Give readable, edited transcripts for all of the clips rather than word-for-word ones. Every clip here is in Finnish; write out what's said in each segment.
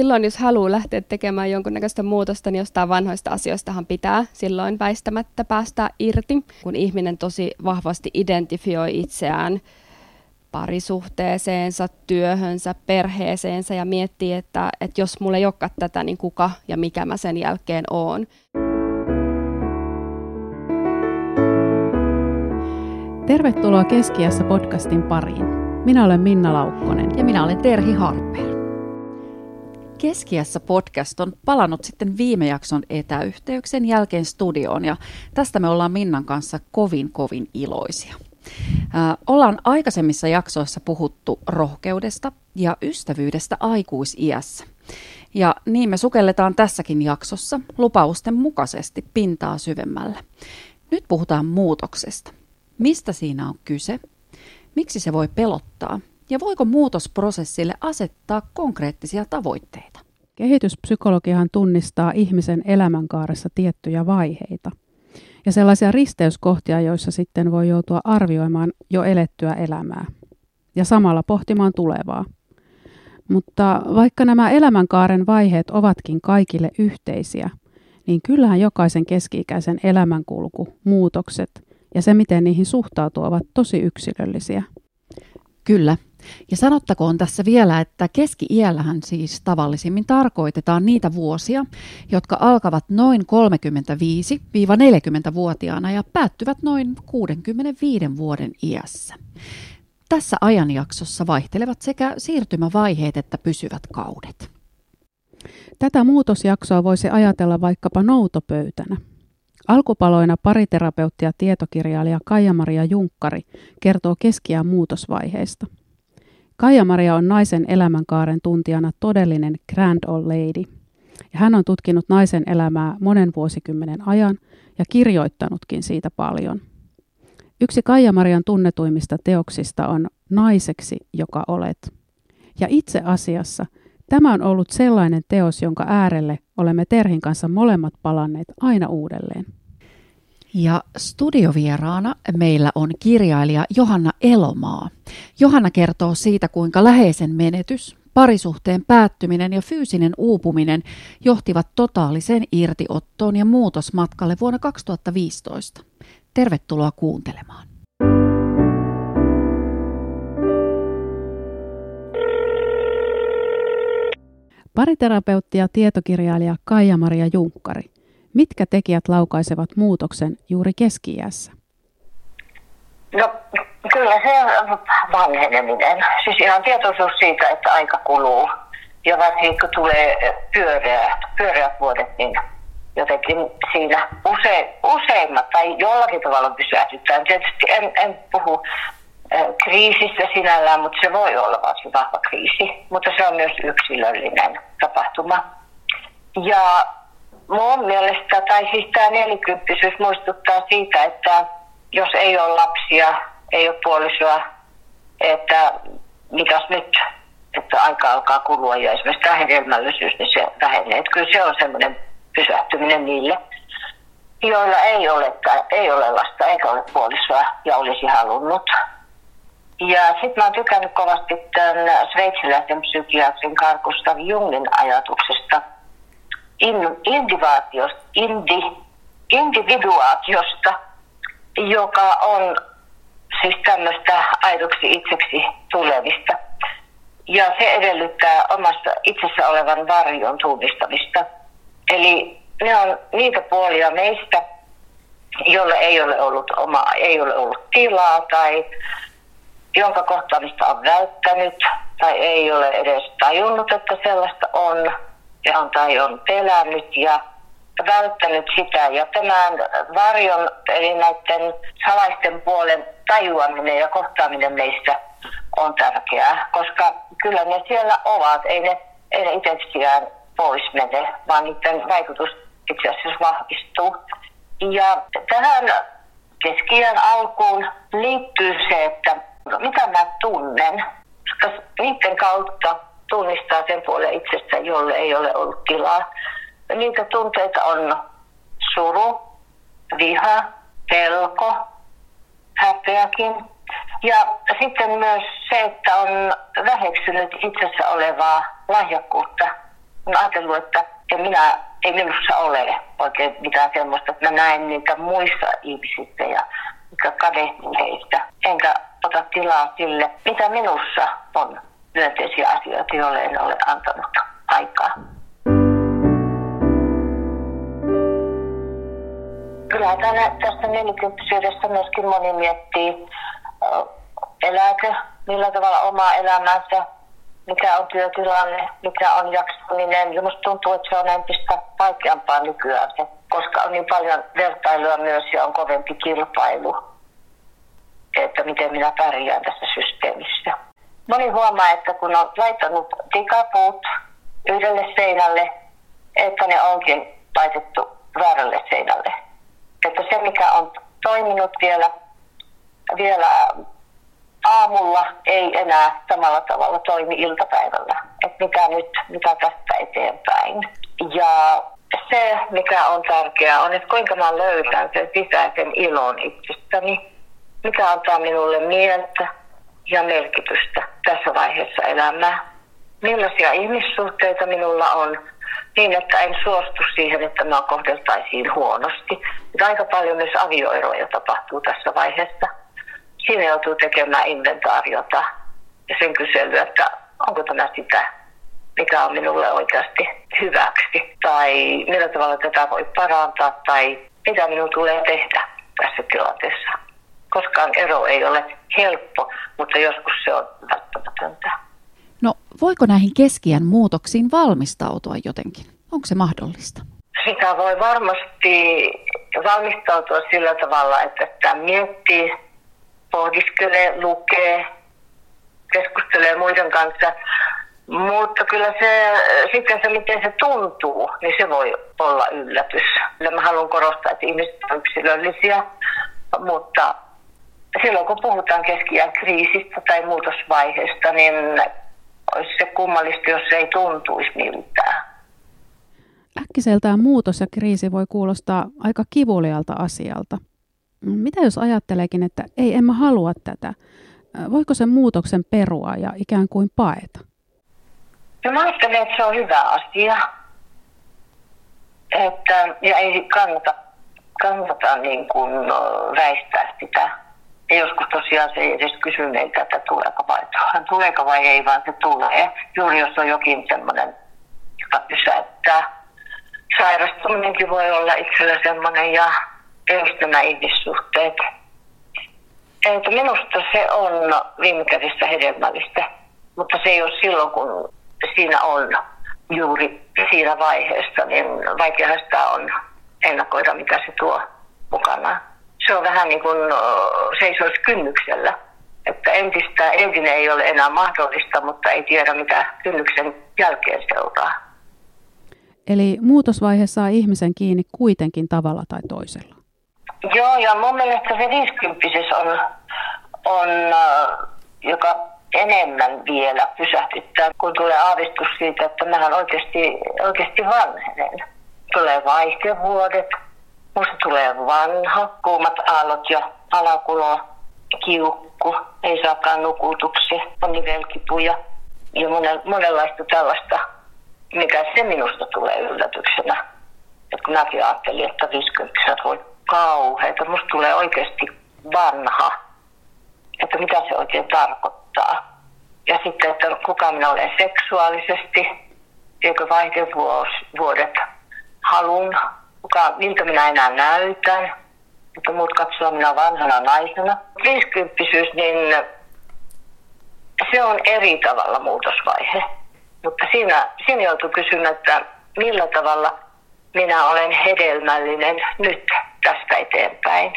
silloin jos haluaa lähteä tekemään jonkunnäköistä muutosta, niin jostain vanhoista asioistahan pitää silloin väistämättä päästä irti. Kun ihminen tosi vahvasti identifioi itseään parisuhteeseensa, työhönsä, perheeseensä ja miettii, että jos mulla ei olekaan tätä, niin kuka ja mikä mä sen jälkeen oon. Tervetuloa Keskiässä podcastin pariin. Minä olen Minna Laukkonen. Ja minä olen Terhi Harpe. Keskiässä podcast on palannut sitten viime jakson etäyhteyksen jälkeen studioon ja tästä me ollaan Minnan kanssa kovin iloisia. Ollaan aikaisemmissa jaksoissa puhuttu rohkeudesta ja ystävyydestä aikuisiässä. Ja niin me sukelletaan tässäkin jaksossa lupausten mukaisesti pintaa syvemmälle. Nyt puhutaan muutoksesta. Mistä siinä on kyse? Miksi se voi pelottaa? Ja voiko muutosprosessille asettaa konkreettisia tavoitteita? Kehityspsykologiahan tunnistaa ihmisen elämänkaaressa tiettyjä vaiheita. Ja sellaisia risteyskohtia, joissa sitten voi joutua arvioimaan jo elettyä elämää. Ja samalla pohtimaan tulevaa. Mutta vaikka nämä elämänkaaren vaiheet ovatkin kaikille yhteisiä, niin kyllähän jokaisen keski-ikäisen elämänkulku, muutokset ja se, miten niihin suhtautuu, ovat tosi yksilöllisiä. Kyllä. Ja sanottakoon tässä vielä, että keski-iällähän siis tavallisimmin tarkoitetaan niitä vuosia, jotka alkavat noin 35-40-vuotiaana ja päättyvät noin 65 vuoden iässä. Tässä ajanjaksossa vaihtelevat sekä siirtymävaiheet että pysyvät kaudet. Tätä muutosjaksoa voisi ajatella vaikkapa noutopöytänä. Alkupaloina pariterapeutti ja tietokirjailija Kaija-Maria Junkkari kertoo keskiään muutosvaiheista. Kaija-Maria on naisen elämänkaaren tuntijana todellinen grand old lady. Ja hän on tutkinut naisen elämää monen vuosikymmenen ajan ja kirjoittanutkin siitä paljon. Yksi Kaija-Marian tunnetuimmista teoksista on Naiseksi, joka olet. Ja itse asiassa tämä on ollut sellainen teos, jonka äärelle olemme Terhin kanssa molemmat palanneet aina uudelleen. Ja studiovieraana meillä on kirjailija Johanna Elomaa. Johanna kertoo siitä, kuinka läheisen menetys, parisuhteen päättyminen ja fyysinen uupuminen johtivat totaaliseen irtiottoon ja muutosmatkalle vuonna 2015. Tervetuloa kuuntelemaan. Pariterapeutti ja tietokirjailija Kaija-Maria Junkkari. Mitkä tekijät laukaisevat muutoksen juuri keski-iässä? No kyllä se vanheneminen. Siis ihan tietoisuus siitä, että aika kuluu. Ja varsinkin kun tulee pyöreät vuodet, niin jotenkin siinä useimmat tai jollakin tavalla pysähdytään. Tietysti en puhu kriisistä sinällään, mutta se voi olla varsin vahva kriisi. Mutta se on myös yksilöllinen tapahtuma. Ja mun mielestä, tai siis tämä 40-isyys muistuttaa siitä, että jos ei ole lapsia, ei ole puolisoa, että mitäs nyt, että aika alkaa kulua ja esimerkiksi tämä hedelmällisyys, niin se vähenee. Että kyllä se on semmoinen pysähtyminen niille, joilla ei ole lasta eikä ole puolisoa ja olisi halunnut. Ja sitten mä oon tykännyt kovasti tämän sveitsiläisen psykiatrin Carl-Gustav Jungin ajatuksesta, individuaatiosta, joka on siis tämmöistä aidoksi itseksi tulevista. Ja se edellyttää omasta itsessä olevan varjon tunnistamista. Eli ne on niitä puolia meistä, jolle ei ole ollut tilaa tai jonka kohtaamista on välttänyt tai ei ole edes tajunnut, että sellaista on. Tai on pelännyt ja välttänyt sitä. Ja tämän varjon, eli näiden salaisten puolen tajuaminen ja kohtaaminen meistä on tärkeää, koska kyllä ne siellä ovat, ei ne itsekseen pois mene, vaan niiden vaikutus itse asiassa vahvistuu. Ja tähän keski-iän alkuun liittyy se, että mitä mä tunnen, koska niiden kautta tunnistaa sen puolen itsestä, jolle ei ole ollut tilaa. Niitä tunteita on suru, viha, pelko, häpeäkin. Ja sitten myös se, että on väheksynyt itsessä olevaa lahjakkuutta mä ajattelin, että ei minussa ole oikein mitään semmoista, että mä näen niitä muissa ihmisissä ja kadehtin heistä. Enkä ota tilaa sille, mitä minussa on myönteisiä asioita, joille en ole antanut aikaa. Kyllä tässä nelikymppisyydessä myöskin moni miettii, elääkö, millä tavalla omaa elämäänsä, mikä on työtilanne, mikä on jaksaminen. Ja musta tuntuu, että se on entistä vaikeampaa nykyään, koska on niin paljon vertailua myös ja on kovempi kilpailu, että miten minä pärjään tässä systeemissä. Moni huomaa, että kun on laittanut tikapuut yhdelle seinälle, että ne onkin laitettu väärälle seinälle. Että se, mikä on toiminut vielä aamulla, ei enää samalla tavalla toimi iltapäivällä. Että mitä tästä eteenpäin. Ja se, mikä on tärkeää, on, että kuinka mä löydän sen sisäisen ilon itsestäni. Mikä antaa minulle mieltä ja merkitystä tässä vaiheessa elämää. Millaisia ihmissuhteita minulla on, niin että en suostu siihen, että minua kohdeltaisiin huonosti. Aika paljon myös avioeroja tapahtuu tässä vaiheessa. Siinä joutuu tekemään inventaariota ja sen kyselyä, että onko tämä sitä, mikä on minulle oikeasti hyväksi. Tai millä tavalla tätä voi parantaa tai mitä minun tulee tehdä tässä tilanteessa. Koskaan ero ei ole helppo, mutta joskus se on välttämätöntä. No voiko näihin keskiään muutoksiin valmistautua jotenkin? Onko se mahdollista? Sitä voi varmasti valmistautua sillä tavalla, että sitä miettii, pohdiskelee, lukee, keskustelee muiden kanssa. Mutta kyllä se, miten se tuntuu, niin se voi olla yllätys. Mä haluan korostaa, että ihmiset on yksilöllisiä, mutta silloin kun puhutaan keski-iän kriisistä tai muutosvaiheesta, niin olisi se kummallista, jos se ei tuntuisi miltään. Äkkiseltään muutos ja kriisi voi kuulostaa aika kivulialta asialta. Mitä jos ajatteleekin, että ei, en mä halua tätä? Voiko sen muutoksen perua ja ikään kuin paeta? No mä ajattelen, että se on hyvä asia. Ja ei kannata niin kuin väistää sitä. Ja joskus tosiaan se ei edes kysy meiltä, että tuleeko vai ei, vaan se tulee. Juuri jos on jokin semmoinen, joka pysäyttää. Sairastuminenkin voi olla itsellä semmoinen ja myös nämä ihmissuhteet. Että minusta se on viime kädessä hedelmällistä, mutta se ei ole silloin, kun siinä on juuri siinä vaiheessa, niin vaikeahan sitä on ennakoida, mitä se tuo mukanaan. Se on vähän niin kuin seisois kynnyksellä, että entinen ei ole enää mahdollista, mutta ei tiedä, mitä kynnyksen jälkeen seuraa. Eli muutosvaihe saa ihmisen kiinni kuitenkin tavalla tai toisella. Joo, ja mun mielestä se 50 on joka enemmän vielä pysähdyttää, kun tulee aavistus siitä, että mähän oikeasti vanhenen. Tulee vaihdevuodet, musta tulee vanha, kuumat aallot ja alakulo, kiukku, ei saakaan nukutuksi, on nivelkipuja ja monenlaista tällaista, mikä se minusta tulee yllätyksenä. Et kun mäkin ajattelin, että 50 voi kauheita, musta tulee oikeasti vanha, että mitä se oikein tarkoittaa. Ja sitten, että kuka minä olen seksuaalisesti, eikö vaihdevuodet halun, miltä minä enää näytän, että muut katsovat minä vanhana naisena. 50-isyys, niin se on eri tavalla muutosvaihe, mutta siinä joutuu kysymään, että millä tavalla minä olen hedelmällinen nyt tästä eteenpäin.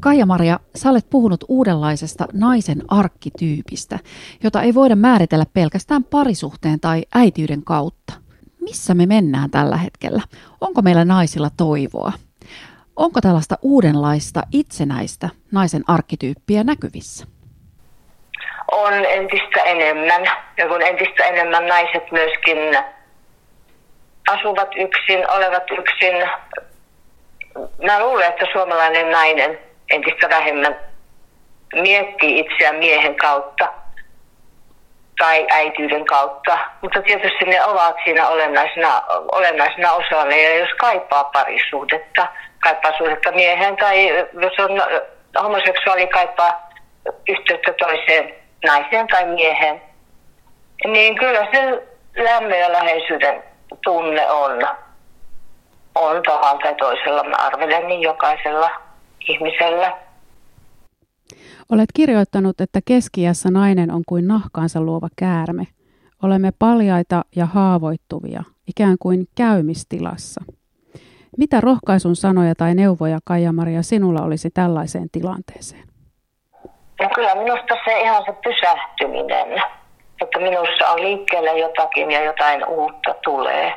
Kaija-Maria, sä olet puhunut uudenlaisesta naisen arkkityypistä, jota ei voida määritellä pelkästään parisuhteen tai äitiyden kautta. Missä me mennään tällä hetkellä? Onko meillä naisilla toivoa? Onko tällaista uudenlaista itsenäistä naisen arkkityyppiä näkyvissä? On entistä enemmän. Ja kun entistä enemmän naiset myöskin asuvat yksin, olevat yksin. Mä luulen, että suomalainen nainen entistä vähemmän miettii itseään miehen kautta. tai äityyden kautta, mutta tietysti ne ovat siinä olennaisena osana, ja jos kaipaa parisuhdetta mieheen, tai jos on homoseksuaali, kaipaa yhteyttä toiseen naiseen tai mieheen, niin kyllä se lämmön ja läheisyyden tunne on tavalla tai toisella, mä arvelen, niin jokaisella ihmisellä. Olet kirjoittanut, että keski-iässä nainen on kuin nahkaansa luova käärme. Olemme paljaita ja haavoittuvia, ikään kuin käymistilassa. Mitä rohkaisun sanoja tai neuvoja, Kaija-Maria, sinulla olisi tällaiseen tilanteeseen? No kyllä minusta se ihan se pysähtyminen, että minussa on liikkeellä jotakin ja jotain uutta tulee.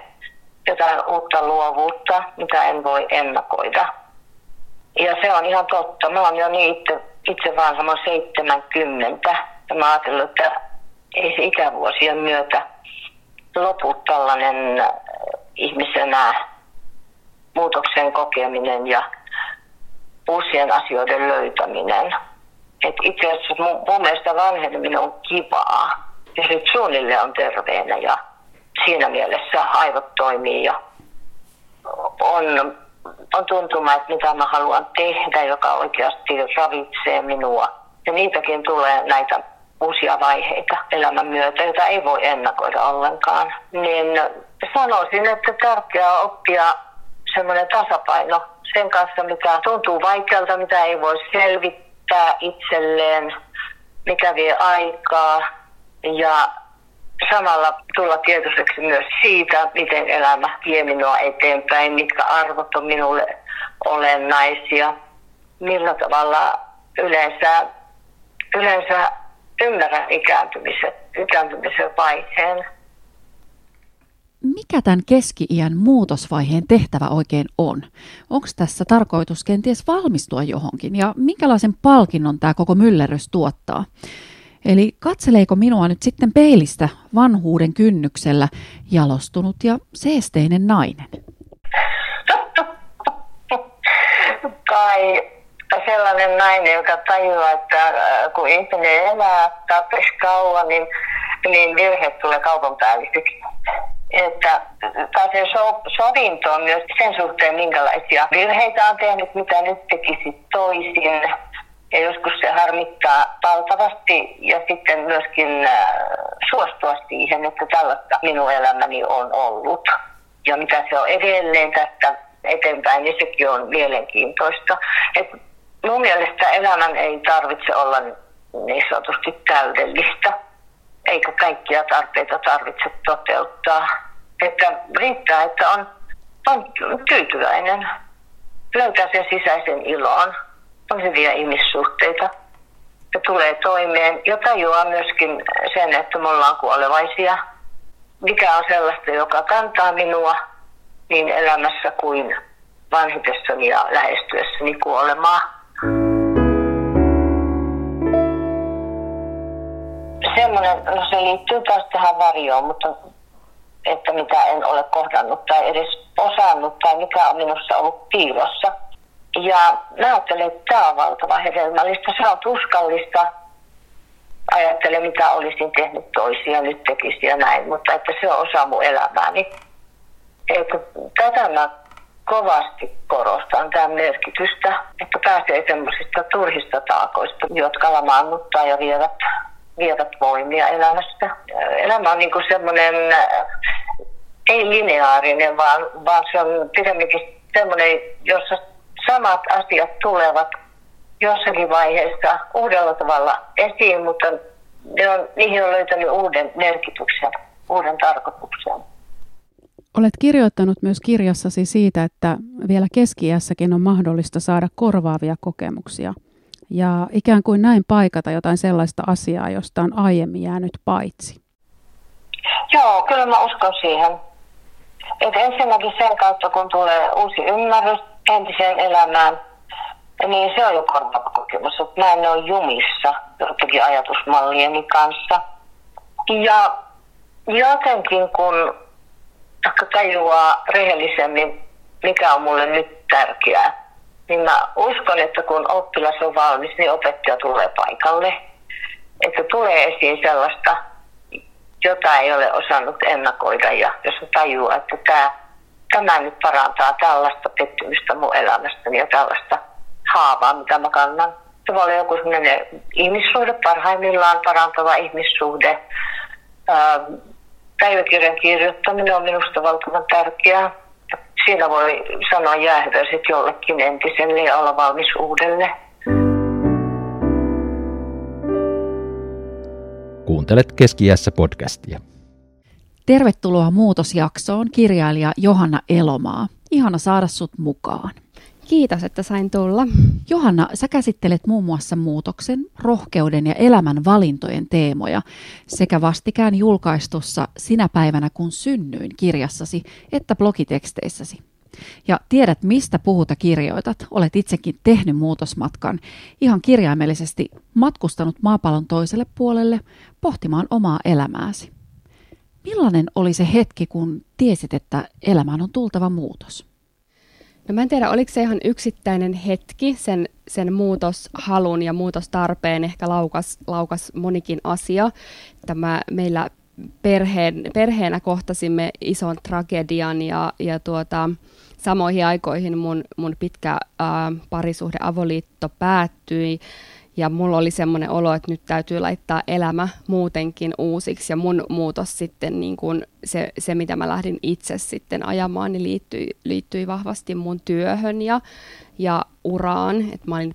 Jotain uutta luovuutta, mitä en voi ennakoida. Ja se on ihan totta. Mä oon jo niin itse vanha, 70. Ja mä ajattelin, että ei se ikävuosien myötä lopu tällainen ihmisenä muutoksen kokeminen ja uusien asioiden löytäminen. Et itse asiassa mun mielestä vanheneminen on kivaa. Ja nyt suunnilleen on terveenä ja siinä mielessä aivot toimii ja on tuntuma, että mitä mä haluan tehdä, joka oikeasti ravitsee minua. Ja niitäkin tulee näitä uusia vaiheita elämän myötä, joita ei voi ennakoida ollenkaan. Niin sanoisin, että tärkeää on oppia semmoinen tasapaino sen kanssa, mitä tuntuu vaikealta, mitä ei voi selvittää itselleen, mikä vie aikaa. Ja samalla tulla tietoiseksi myös siitä, miten elämä vie minua eteenpäin, mitkä arvot on minulle olennaisia, millä tavalla yleensä ymmärrän ikääntymisen vaiheen. Mikä tämän keski-iän muutosvaiheen tehtävä oikein on? Onko tässä tarkoitus kenties valmistua johonkin ja minkälaisen palkinnon tämä koko myllerys tuottaa? Eli katseleeko minua nyt sitten peilistä vanhuuden kynnyksellä jalostunut ja seesteinen nainen? Tai sellainen nainen, joka tajuaa, että kun ihminen elää tarpeeksi kauan, niin virheet tulee kaupan päällistyksi. Että pääsee sovintoon myös sen suhteen, minkälaisia virheitä on tehnyt, mitä nyt tekisi toisin. Ja joskus se harmittaa valtavasti ja sitten myöskin suostua siihen, että tällaista minun elämäni on ollut. Ja mitä se on edelleen tästä eteenpäin, niin sekin on mielenkiintoista. Et mun mielestä elämän ei tarvitse olla niin sanotusti täydellistä, eikä kaikkia tarpeita tarvitse toteuttaa. Että riittää, että on tyytyväinen, löytää sen sisäisen ilon. On hyviä ihmissuhteita ja tulee toimeen ja tajuaa myöskin sen, että me ollaan kuolevaisia. Mikä on sellaista, joka kantaa minua niin elämässä kuin vanhetessani ja lähestyessäni kuolemaa. Semmoinen, no se liittyy taas tähän varjoon, mutta että mitä en ole kohdannut tai edes osannut tai mikä on minussa ollut piilossa. Ja mä ajattelen, että tämä on valtavan hedelmällistä. Se on tuskallista. Ajattelen, mitä olisin tehnyt toisia, nyt tekisi ja näin. Mutta että se on osa mun elämääni. Että tätä mä kovasti korostan, tämän merkitystä. Että pääsee semmoisista turhista taakoista, jotka lamaannuttaa ja vievät voimia elämästä. Elämä on niin kuin semmoinen, ei lineaarinen, vaan se on pidemminkin semmoinen, jossa samat asiat tulevat jossakin vaiheessa uudella tavalla esiin, mutta niihin on löytänyt uuden merkityksen, uuden tarkoituksen. Olet kirjoittanut myös kirjassasi siitä, että vielä keski-iässäkin on mahdollista saada korvaavia kokemuksia ja ikään kuin näin paikata jotain sellaista asiaa, josta on aiemmin jäänyt paitsi. Joo, kyllä mä uskon siihen. Et ensinnäkin sen kautta, kun tulee uusi ymmärrys entiseen elämään, niin se on jo korvaava kokemus, että mä en ole jumissa jotenkin ajatusmallieni kanssa. Ja jotenkin kun tajuaa rehellisemmin, mikä on mulle nyt tärkeää, niin mä uskon, että kun oppilas on valmis, niin opettaja tulee paikalle. Että tulee esiin sellaista, jota ei ole osannut ennakoida, ja jos tajuaa, että tämä nyt parantaa tällaista pettymystä mun elämästäni ja tällaista haavaa, mitä mä kannan. Se voi olla joku sellainen ihmissuhde, parhaimmillaan parantava ihmissuhde. Päiväkirjan kirjoittaminen on minusta valtavan tärkeää. Siinä voi sanoa jäähyväiset jollekin entiselle ja olla valmis uudelle. Kuuntelet Keski-iässä podcastia. Tervetuloa Muutosjaksoon kirjailija Johanna Elomaa. Ihana saada sut mukaan. Kiitos, että sain tulla. Johanna, sä käsittelet muun muassa muutoksen, rohkeuden ja elämän valintojen teemoja sekä vastikään julkaistussa Sinä päivänä kun synnyin -kirjassasi että blogiteksteissäsi. Ja tiedät, mistä puhuta kirjoitat. Olet itsekin tehnyt muutosmatkan, ihan kirjaimellisesti matkustanut maapallon toiselle puolelle pohtimaan omaa elämääsi. Millainen oli se hetki, kun tiesit, että elämään on tultava muutos? No mä en tiedä, oliko se ihan yksittäinen hetki, sen muutoshalun ja muutostarpeen ehkä laukas monikin asia. Meillä perheenä kohtasimme ison tragedian ja samoihin aikoihin mun pitkä parisuhde avoliitto päättyi. Ja mulla oli semmoinen olo, että nyt täytyy laittaa elämä muutenkin uusiksi, ja mun muutos sitten niin kuin se mitä mä lähdin itse sitten ajamaan, niin liittyi vahvasti mun työhön ja uraan. Et mä olin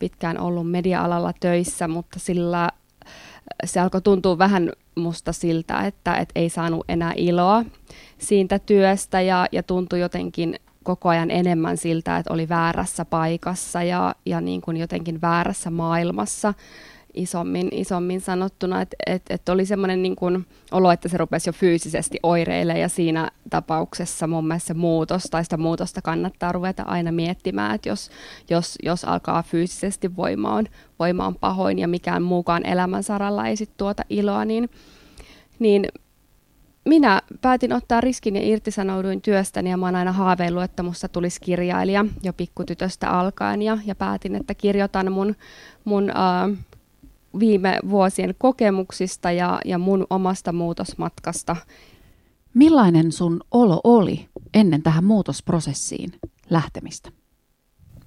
pitkään ollut media-alalla töissä, mutta sillä se alkoi tuntua vähän musta siltä, että ei saanut enää iloa siitä työstä ja tuntui jotenkin koko ajan enemmän siltä, että oli väärässä paikassa ja niin kuin jotenkin väärässä maailmassa isommin sanottuna, että oli semmoinen niin kuin olo, että se rupesi jo fyysisesti oireilemaan, ja siinä tapauksessa mun mielestä sitä muutosta kannattaa ruveta aina miettimään, että jos alkaa fyysisesti voima on pahoin ja mikään muukaan elämän saralla ei sitten tuota iloa, niin minä päätin ottaa riskin ja irtisanouduin työstäni, ja mä oon aina haaveillut, että musta tulisi kirjailija jo pikkutytöstä alkaen, ja päätin, että kirjoitan mun viime vuosien kokemuksista ja mun omasta muutosmatkasta. Millainen sun olo oli ennen tähän muutosprosessiin lähtemistä?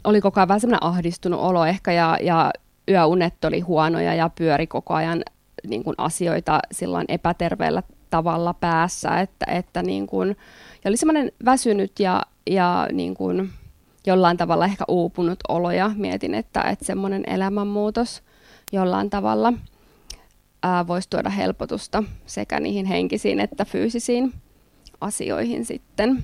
Oli koko ajan vähän semmoinen ahdistunut olo ehkä, ja yöunet oli huonoja ja pyöri koko ajan niin kuin asioita silloin epäterveellä tavalla päässä, että niin kuin, ja oli semmoinen väsynyt ja niin kuin jollain tavalla ehkä uupunut olo, ja mietin, että semmoinen elämänmuutos jollain tavalla voisi tuoda helpotusta sekä niihin henkisiin että fyysisiin asioihin sitten.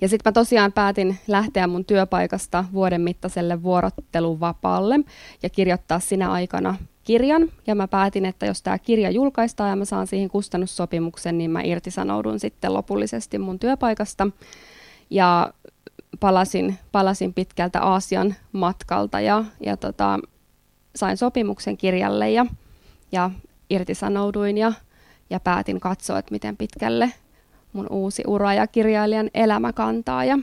Ja sitten mä tosiaan päätin lähteä mun työpaikasta vuoden mittaiselle vuorotteluvapaalle ja kirjoittaa sinä aikana kirjan, ja mä päätin, että jos tämä kirja julkaistaan ja mä saan siihen kustannussopimuksen, niin mä irtisanoudun sitten lopullisesti mun työpaikasta, ja palasin pitkältä Aasian matkalta ja sain sopimuksen kirjalle ja irtisanouduin ja päätin katsoa, että miten pitkälle mun uusi ura ja kirjailijan elämä kantaa, ja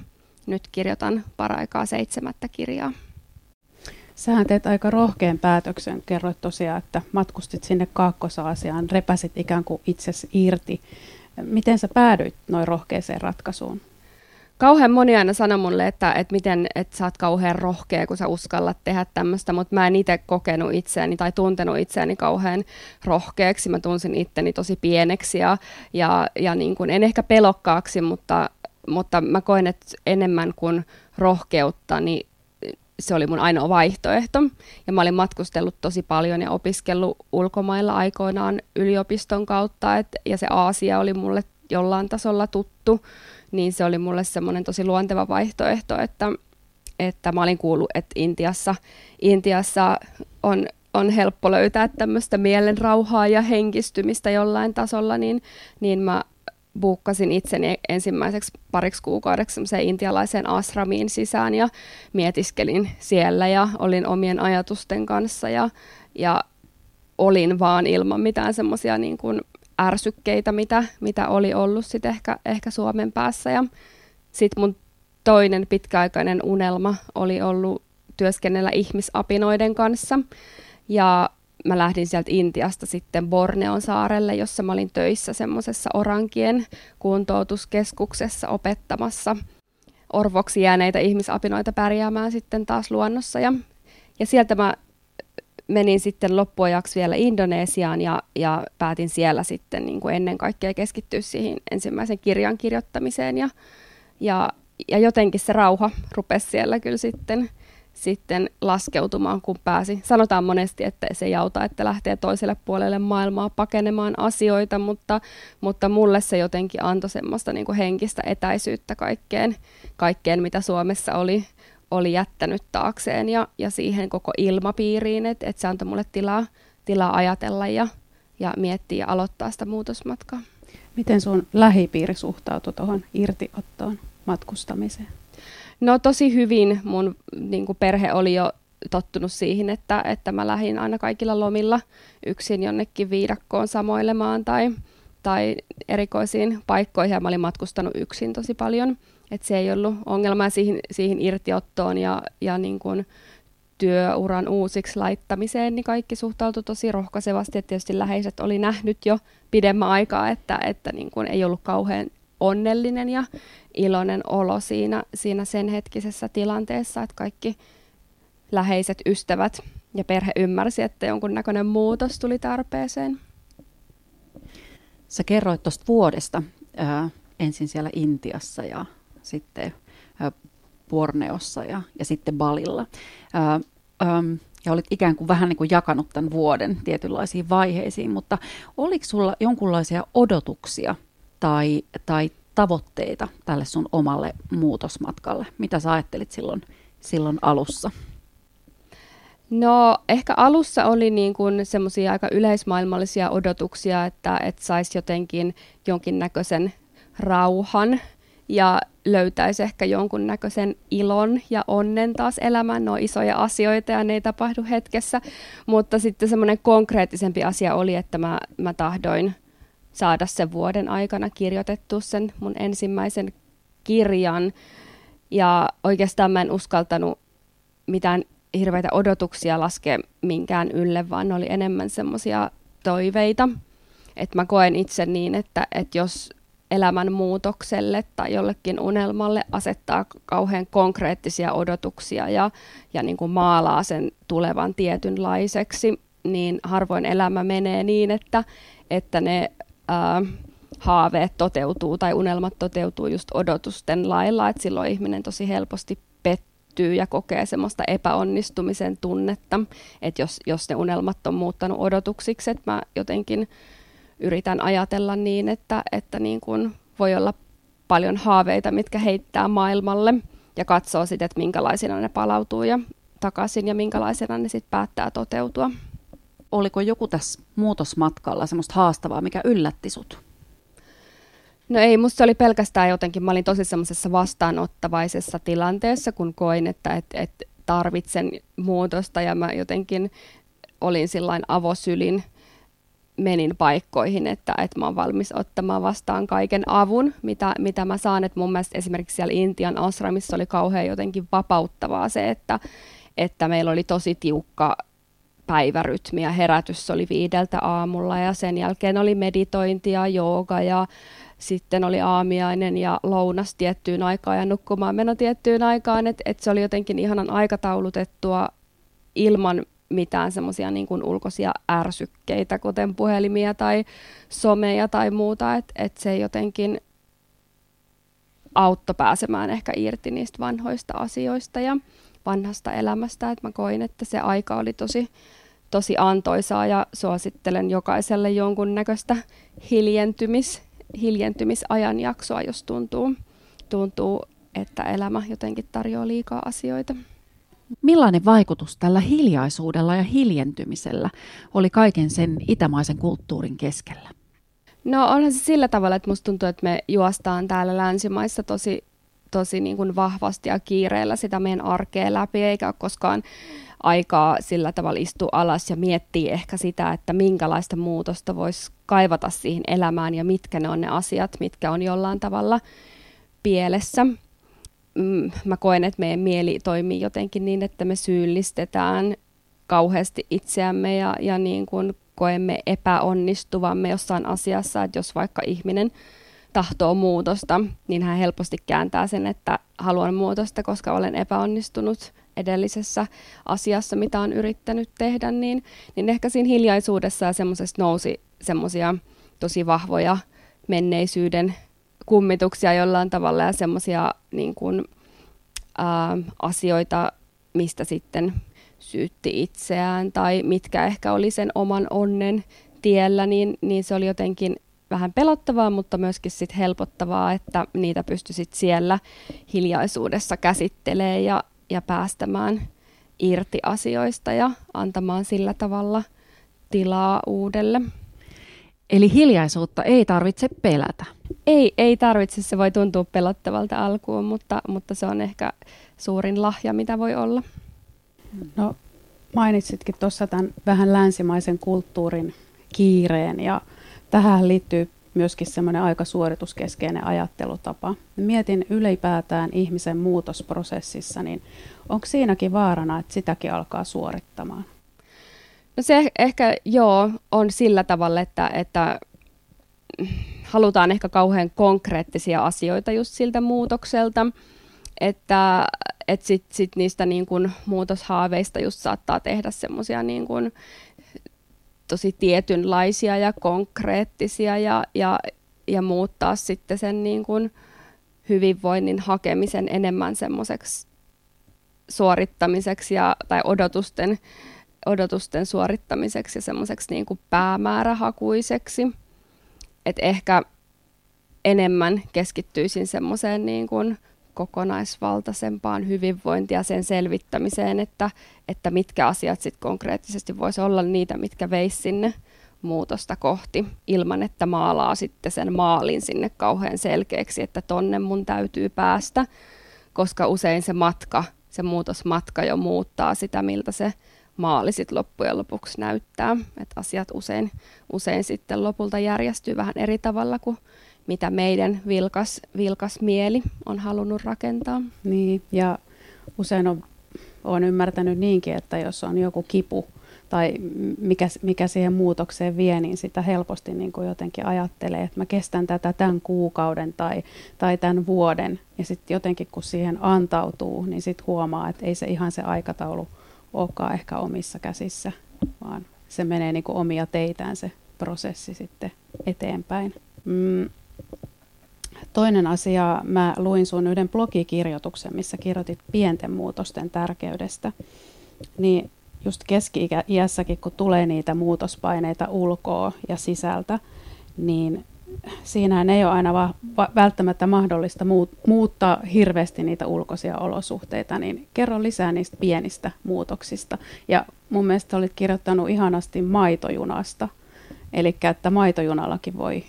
nyt kirjoitan paraikaa 7. kirjaa. Sähän teet aika rohkean päätöksen. Kerroit tosiaan, että matkustit sinne Kaakkois-Aasiaan, repäsit ikään kuin itsesi irti. Miten sä päädyit noin rohkeeseen ratkaisuun? Kauhean moni aina sanoi mulle, että sä oot kauhean rohkea, kun sä uskallat tehdä tämmöistä, mutta mä en itse kokenut itseäni tai tuntenut itseäni kauhean rohkeaksi. Mä tunsin itteni tosi pieneksi ja niin kuin, en ehkä pelokkaaksi, mutta mä koen, että enemmän kuin rohkeutta, niin se oli mun ainoa vaihtoehto, ja mä olin matkustellut tosi paljon ja opiskellut ulkomailla aikoinaan yliopiston kautta, ja se Aasia oli mulle jollain tasolla tuttu, niin se oli mulle semmoinen tosi luonteva vaihtoehto, että mä olin kuullut, että Intiassa on helppo löytää tämmöistä mielenrauhaa ja henkistymistä jollain tasolla, niin mä buukkasin itseni ensimmäiseksi pariksi kuukaudeksi semmoiseen intialaiseen asramiin sisään ja mietiskelin siellä ja olin omien ajatusten kanssa ja olin vaan ilman mitään semmoisia niin kuin ärsykkeitä, mitä oli ollut sit ehkä Suomen päässä. Ja sit mun toinen pitkäaikainen unelma oli ollut työskennellä ihmisapinoiden kanssa, ja mä lähdin sieltä Intiasta sitten Borneon saarelle, jossa mä olin töissä semmoisessa orankien kuntoutuskeskuksessa opettamassa orvoksi jääneitä ihmisapinoita pärjäämään sitten taas luonnossa. Ja sieltä mä menin sitten loppuajaksi vielä Indonesiaan ja päätin siellä sitten niin kuin ennen kaikkea keskittyä siihen ensimmäisen kirjan kirjoittamiseen. Ja jotenkin se rauha rupesi siellä kyllä sitten laskeutumaan, kun pääsi. Sanotaan monesti, että se ei auta, että lähtee toiselle puolelle maailmaa pakenemaan asioita, mutta mulle se jotenkin antoi semmoista niin kuin henkistä etäisyyttä kaikkeen, mitä Suomessa oli jättänyt taakseen ja siihen koko ilmapiiriin, että se antoi mulle tilaa ajatella ja miettiä ja aloittaa sitä muutosmatkaa. Miten sun lähipiiri suhtautui tuohon irtiottoon matkustamiseen? No tosi hyvin. Mun niin kuin perhe oli jo tottunut siihen, että mä lähdin aina kaikilla lomilla yksin jonnekin viidakkoon samoilemaan tai erikoisiin paikkoihin. Ja mä olin matkustanut yksin tosi paljon. Et se ei ollut ongelmaa siihen irtiottoon ja niin kuin työuran uusiksi laittamiseen, niin kaikki suhtautui tosi rohkaisevasti. Et tietysti läheiset oli nähnyt jo pidemmän aikaa, että niin kuin ei ollut kauhean onnellinen ja iloinen olo siinä sen hetkisessä tilanteessa, että kaikki läheiset ystävät ja perhe ymmärsi, että jonkunnäköinen muutos tuli tarpeeseen. Sä kerroit tuosta vuodesta ensin siellä Intiassa ja sitten Borneossa ja sitten Balilla. Ja olit ikään kuin vähän niin kuin jakanut tämän vuoden tietynlaisiin vaiheisiin, mutta oliko sulla jonkunlaisia odotuksia tai tavoitteita tälle sun omalle muutosmatkalle? Mitä sä ajattelit silloin alussa? No ehkä alussa oli niin kuin semmoisia aika yleismaailmallisia odotuksia, että saisi jotenkin jonkinnäköisen rauhan ja löytäisi ehkä jonkunnäköisen ilon ja onnen taas elämään. Ne on isoja asioita ja ne ei tapahdu hetkessä, mutta sitten semmoinen konkreettisempi asia oli, että mä tahdoin saada sen vuoden aikana kirjoitettu sen mun ensimmäisen kirjan. Ja oikeastaan mä en uskaltanut mitään hirveitä odotuksia laskea minkään ylle, vaan ne oli enemmän semmoisia toiveita. Että mä koen itse niin, että jos elämän muutokselle tai jollekin unelmalle asettaa kauhean konkreettisia odotuksia ja niin kuin maalaa sen tulevan tietynlaiseksi, niin harvoin elämä menee niin, että ne haaveet toteutuu tai unelmat toteutuu just odotusten lailla, että silloin ihminen tosi helposti pettyy ja kokee semmoista epäonnistumisen tunnetta, että jos ne unelmat on muuttanut odotuksiksi, että mä jotenkin yritän ajatella niin, että niin kun voi olla paljon haaveita, mitkä heittää maailmalle ja katsoo sitten, että minkälaisina ne palautuu ja takaisin ja minkälaisena ne sitten päättää toteutua. Oliko joku tässä muutosmatkalla semmoista haastavaa, mikä yllätti sut? No ei, musta se oli pelkästään jotenkin. Mä olin tosi semmoisessa vastaanottavaisessa tilanteessa, kun koin, että tarvitsen muutosta ja mä jotenkin olin sillain avosylin, menin paikkoihin, että mä oon valmis ottamaan vastaan kaiken avun, mitä mä saan. Et mun mielestä esimerkiksi siellä Intian ashramissa oli kauhean jotenkin vapauttavaa se, että meillä oli tosi tiukka päivärytmi ja herätys oli 5 aamulla ja sen jälkeen oli meditointi ja jooga ja sitten oli aamiainen ja lounas tiettyyn aikaan ja nukkumaan meno tiettyyn aikaan, että se oli jotenkin ihanan aikataulutettua ilman mitään semmoisia niin kuin ulkoisia ärsykkeitä, kuten puhelimia tai someja tai muuta, että se jotenkin auttoi pääsemään ehkä irti niistä vanhoista asioista ja vanhasta elämästä, että mä koin, että se aika oli tosi antoisaa ja suosittelen jokaiselle jonkunnäköistä hiljentymisajanjaksoa, jos tuntuu, että elämä jotenkin tarjoaa liikaa asioita. Millainen vaikutus tällä hiljaisuudella ja hiljentymisellä oli kaiken sen itämaisen kulttuurin keskellä? No onhan se sillä tavalla, että musta tuntuu, että me juostaan täällä länsimaissa tosi niin kuin vahvasti ja kiireellä sitä meidän arkea läpi, eikä ole koskaan aikaa sillä tavalla istua alas ja miettiä ehkä sitä, että minkälaista muutosta voisi kaivata siihen elämään ja mitkä ne on ne asiat, mitkä on jollain tavalla pielessä. Mä koen, että meidän mieli toimii jotenkin niin, että me syyllistetään kauheasti itseämme ja niin kuin koemme epäonnistuvamme jossain asiassa, että jos vaikka ihminen tahtoo muutosta, niin hän helposti kääntää sen, että haluan muutosta, koska olen epäonnistunut edellisessä asiassa, mitä on yrittänyt tehdä, niin ehkä siinä hiljaisuudessa ja semmoisessa nousi semmoisia tosi vahvoja menneisyyden kummituksia jollain tavalla ja semmoisia niin kuin, asioita, mistä sitten syytti itseään tai mitkä ehkä oli sen oman onnen tiellä, niin se oli jotenkin vähän pelottavaa, mutta myöskin sit helpottavaa, että niitä pystyi sit siellä hiljaisuudessa käsittelemään ja päästämään irti asioista ja antamaan sillä tavalla tilaa uudelle. Eli hiljaisuutta ei tarvitse pelätä? Ei tarvitse, se voi tuntua pelottavalta alkuun, mutta se on ehkä suurin lahja, mitä voi olla. No, mainitsitkin tuossa tämän vähän länsimaisen kulttuurin kiireen ja tähän liittyy myöskin semmoinen aika suorituskeskeinen ajattelutapa. Mietin ylipäätään ihmisen muutosprosessissa, niin onko siinäkin vaarana, että sitäkin alkaa suorittamaan? No se ehkä joo on sillä tavalla, että halutaan ehkä kauhean konkreettisia asioita just siltä muutokselta, että sit niistä niin kuin muutoshaaveista just saattaa tehdä semmoisia niin kuin tosi tietynlaisia ja konkreettisia ja muuttaa sitten sen niin kuin hyvinvoinnin hakemisen enemmän semmoiseksi suorittamiseksi tai odotusten suorittamiseksi ja semmoiseksi niin kuin päämäärähakuiseksi. Et ehkä enemmän keskittyisin semmoiseen niin kuin kokonaisvaltaisempaan hyvinvointia sen selvittämiseen, että mitkä asiat sit konkreettisesti voisi olla niitä, mitkä veisi sinne muutosta kohti, ilman että maalaa sitten sen maalin sinne kauhean selkeäksi, että tonne mun täytyy päästä, koska usein se muutosmatka jo muuttaa sitä, miltä se maali sit loppujen lopuksi näyttää. Et asiat usein sitten lopulta järjestyy vähän eri tavalla kuin mitä meidän vilkas mieli on halunnut rakentaa. Niin, ja usein olen ymmärtänyt niinkin, että jos on joku kipu tai mikä siihen muutokseen vie, niin sitä helposti niin kuin jotenkin ajattelee, että mä kestän tätä tämän kuukauden tai tämän vuoden. Ja sitten jotenkin kun siihen antautuu, niin sitten huomaa, että ei se ihan se aikataulu olekaan ehkä omissa käsissä, vaan se menee niin kuin omia teitään se prosessi sitten eteenpäin. Toinen asia, mä luin sun yhden blogikirjoituksen, missä kirjoitit pienten muutosten tärkeydestä. Niin just keski-iässäkin, kun tulee niitä muutospaineita ulkoa ja sisältä, niin siinähän ei ole aina välttämättä mahdollista muuttaa hirveästi niitä ulkoisia olosuhteita. Niin kerro lisää niistä pienistä muutoksista. Ja mun mielestä olit kirjoittanut ihanasti maitojunasta. Eli että maitojunallakin voi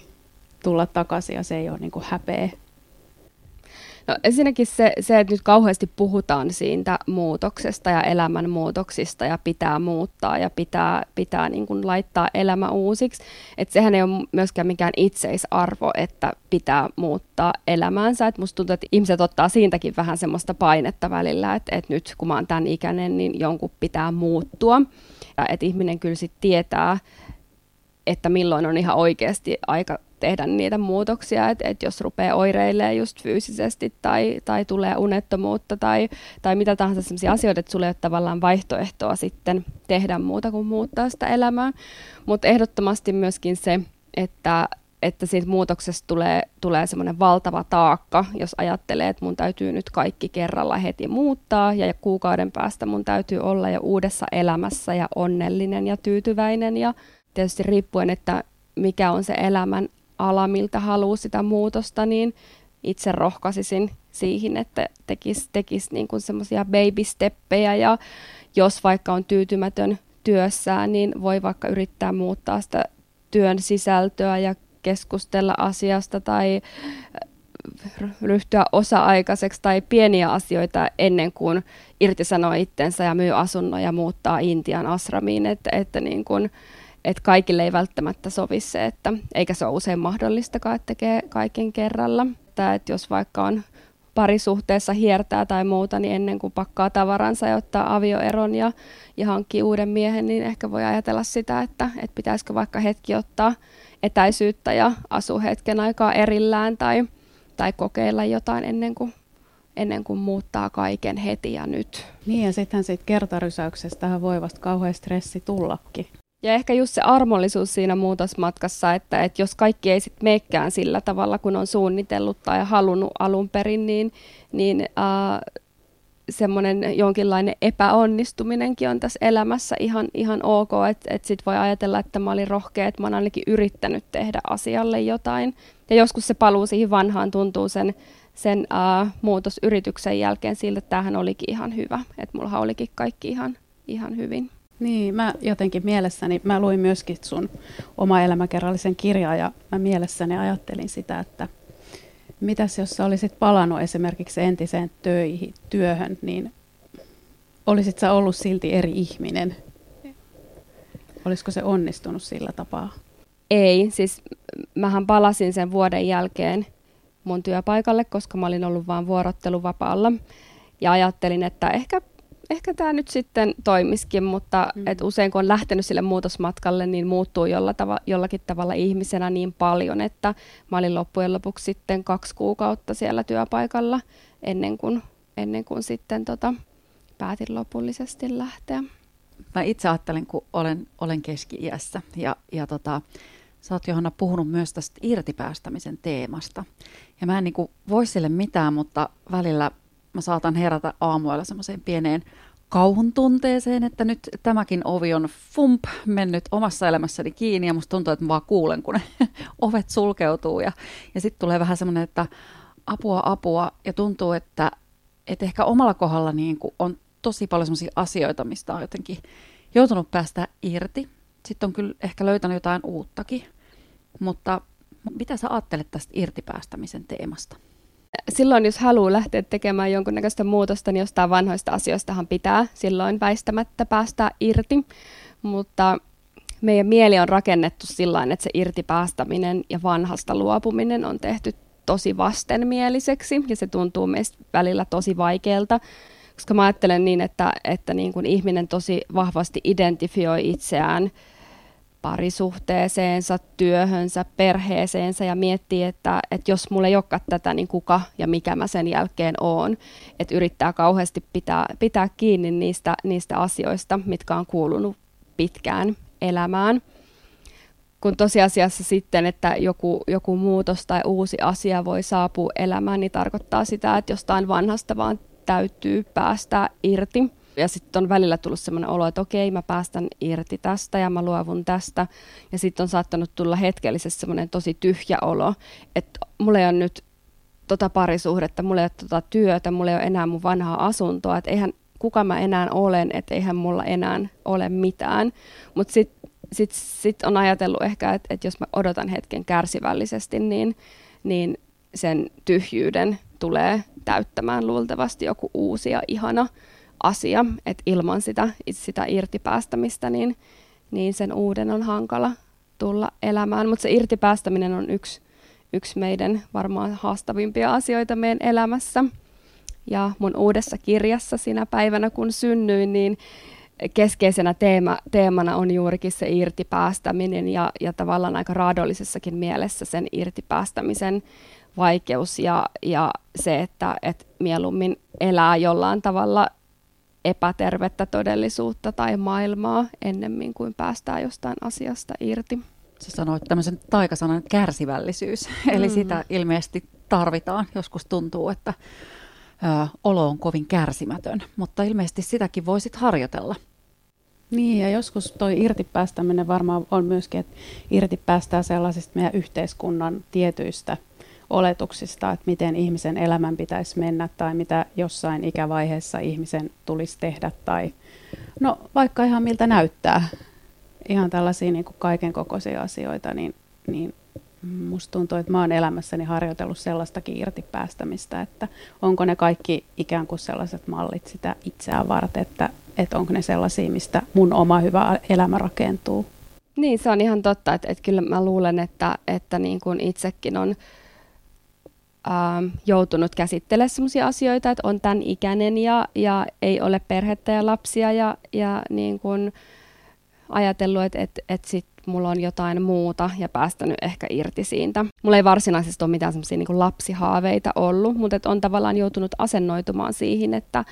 tulla takaisin ja se ei ole niin kuin häpeä. No, ensinnäkin se, että nyt kauheasti puhutaan siitä muutoksesta ja elämän muutoksista ja pitää muuttaa ja pitää niin kuin laittaa elämä uusiksi. Että sehän ei ole myöskään mikään itseisarvo, että pitää muuttaa elämäänsä. Että musta tuntuu, että ihmiset ottaa siitäkin vähän semmoista painetta välillä, että nyt kun mä oon tämän ikäinen, niin jonkun pitää muuttua. Ja että ihminen kyllä sit tietää, että milloin on ihan oikeasti aika tehdä niitä muutoksia, että jos rupeaa oireilemaan just fyysisesti tai tulee unettomuutta tai mitä tahansa sellaisia asioita, että sulla ei ole tavallaan vaihtoehtoa sitten tehdä muuta kuin muuttaa sitä elämää. Mutta ehdottomasti myöskin se, että siitä muutoksesta tulee semmoinen valtava taakka, jos ajattelee, että mun täytyy nyt kaikki kerralla heti muuttaa ja kuukauden päästä mun täytyy olla jo uudessa elämässä ja onnellinen ja tyytyväinen ja tietysti riippuen, että mikä on se elämän ala, miltä haluaa sitä muutosta, niin itse rohkaisisin siihen, että tekis niin kuin semmoisia baby-steppejä ja jos vaikka on tyytymätön työssään, niin voi vaikka yrittää muuttaa sitä työn sisältöä ja keskustella asiasta tai ryhtyä osa-aikaiseksi tai pieniä asioita ennen kuin irtisanoo itsensä ja myy asunnon ja muuttaa Intian asramiin, että niin kuin että kaikille ei välttämättä sovi se, eikä se ole usein mahdollistakaan, että tekee kaiken kerralla. Että jos vaikka on parisuhteessa hiertää tai muuta, niin ennen kuin pakkaa tavaransa ja ottaa avioeron ja hankkii uuden miehen, niin ehkä voi ajatella sitä, että pitäisikö vaikka hetki ottaa etäisyyttä ja asua hetken aikaa erillään tai kokeilla jotain ennen kuin muuttaa kaiken heti ja nyt. Niin ja sittenhän siitä kertarysäyksestähän voi vasta kauhean stressi tullakin. Ja ehkä just se armollisuus siinä muutosmatkassa, että jos kaikki ei sitten meekään sillä tavalla, kun on suunnitellut tai halunnut alun perin, niin semmoinen jonkinlainen epäonnistuminenkin on tässä elämässä ihan ok. Että sitten voi ajatella, että mä olin rohkea, että mä oon ainakin yrittänyt tehdä asialle jotain. Ja joskus se paluu siihen vanhaan tuntuu sen muutosyrityksen jälkeen siltä, että tämähän olikin ihan hyvä. Että mullahan olikin kaikki ihan hyvin. Niin, mä jotenkin mielessäni, mä luin myöskin sun oma elämäkerrallisen kirjaa ja mä mielessäni ajattelin sitä, että mitäs jos sä olisit palannut esimerkiksi entiseen työhön, niin olisit sä ollut silti eri ihminen? Olisiko se onnistunut sillä tapaa? Ei, siis mähän palasin sen vuoden jälkeen mun työpaikalle, koska mä olin ollut vaan vuorotteluvapaalla ja ajattelin, että ehkä tämä nyt sitten toimisikin, mutta et usein kun on lähtenyt sille muutosmatkalle, niin muuttuu jollakin tavalla ihmisenä niin paljon, että mä olin loppujen lopuksi sitten 2 kuukautta siellä työpaikalla ennen kuin sitten päätin lopullisesti lähteä. Mä itse ajattelin, kun olen keski-iässä ja sä oot, Johanna, puhunut myös tästä irtipäästämisen teemasta. Ja mä en niin kuin voi sille mitään, mutta välillä mä saatan herätä aamuilla semmoiseen pieneen kauhun tunteeseen, että nyt tämäkin ovi on mennyt omassa elämässäni kiinni ja musta tuntuu, että mä vaan kuulen, kun ovet sulkeutuu. Ja sitten tulee vähän semmoinen, että apua ja tuntuu, että ehkä omalla kohdalla niin kun on tosi paljon semmoisia asioita, mistä on jotenkin joutunut päästä irti. Sitten on kyllä ehkä löytänyt jotain uuttakin, mutta mitä sä ajattelet tästä irtipäästämisen teemasta? Silloin, jos haluaa lähteä tekemään jonkunnäköistä muutosta, niin jostain vanhoista asioistahan pitää silloin väistämättä päästää irti, mutta meidän mieli on rakennettu sillain, että se irtipäästäminen ja vanhasta luopuminen on tehty tosi vastenmieliseksi ja se tuntuu meistä välillä tosi vaikealta, koska mä ajattelen niin, että niin kuin ihminen tosi vahvasti identifioi itseään parisuhteeseensa, työhönsä, perheeseensä ja miettii, että jos mulla ei olekaan tätä, niin kuka ja mikä mä sen jälkeen oon. Että yrittää kauheasti pitää kiinni niistä asioista, mitkä on kuulunut pitkään elämään. Kun tosiasiassa sitten, että joku muutos tai uusi asia voi saapua elämään, niin tarkoittaa sitä, että jostain vanhasta vaan täytyy päästää irti. Ja sitten on välillä tullut sellainen olo, että okei, mä päästän irti tästä ja mä luovun tästä. Ja sitten on saattanut tulla hetkellisesti sellainen tosi tyhjä olo, että mulla ei ole nyt parisuhdetta, mulla ei ole työtä, mulla ei ole enää mun vanhaa asuntoa, että eihän kuka mä enää olen, että eihän mulla enää ole mitään. Mutta sit on ajatellut ehkä, että jos mä odotan hetken kärsivällisesti, niin sen tyhjyyden tulee täyttämään luultavasti joku uusi ja ihana asia, että ilman sitä irtipäästämistä, niin sen uuden on hankala tulla elämään. Mutta se irtipäästäminen on yksi meidän varmaan haastavimpia asioita meidän elämässä. Ja mun uudessa kirjassa sinä päivänä, kun synnyin, niin keskeisenä teemana on juurikin se irtipäästäminen ja tavallaan aika raadollisessakin mielessä sen irtipäästämisen vaikeus ja se, että mieluummin elää jollain tavalla epätervettä todellisuutta tai maailmaa ennemmin kuin päästään jostain asiasta irti. Sä sanoit tämmöisen taikasanan kärsivällisyys, eli sitä ilmeisesti tarvitaan. Joskus tuntuu, että olo on kovin kärsimätön, mutta ilmeisesti sitäkin voisit harjoitella. Niin, ja joskus toi irtipäästäminen varmaan on myöskin, että irtipäästään sellaisista meidän yhteiskunnan tietyistä oletuksista, että miten ihmisen elämän pitäisi mennä tai mitä jossain ikävaiheessa ihmisen tulisi tehdä tai no vaikka ihan miltä näyttää, ihan tällaisia niin kuin kaiken kokoisia asioita, niin musta tuntuu, että mä oon elämässäni harjoitellut sellaistakin irtipäästämistä, että onko ne kaikki ikään kuin sellaiset mallit sitä itseään varten, että onko ne sellaisia, mistä mun oma hyvä elämä rakentuu. Niin, se on ihan totta, että kyllä mä luulen, että niin kuin itsekin on joutunut käsittelemään sellaisia asioita, että on tämän ikäinen ja ei ole perhettä ja lapsia ja niin kuin ajatellut, että sit mulla on jotain muuta ja päästänyt ehkä irti siitä. Mulla ei varsinaisesti ole mitään sellaisia niin kuin lapsihaaveita ollut, mutta et on tavallaan joutunut asennoitumaan siihen, että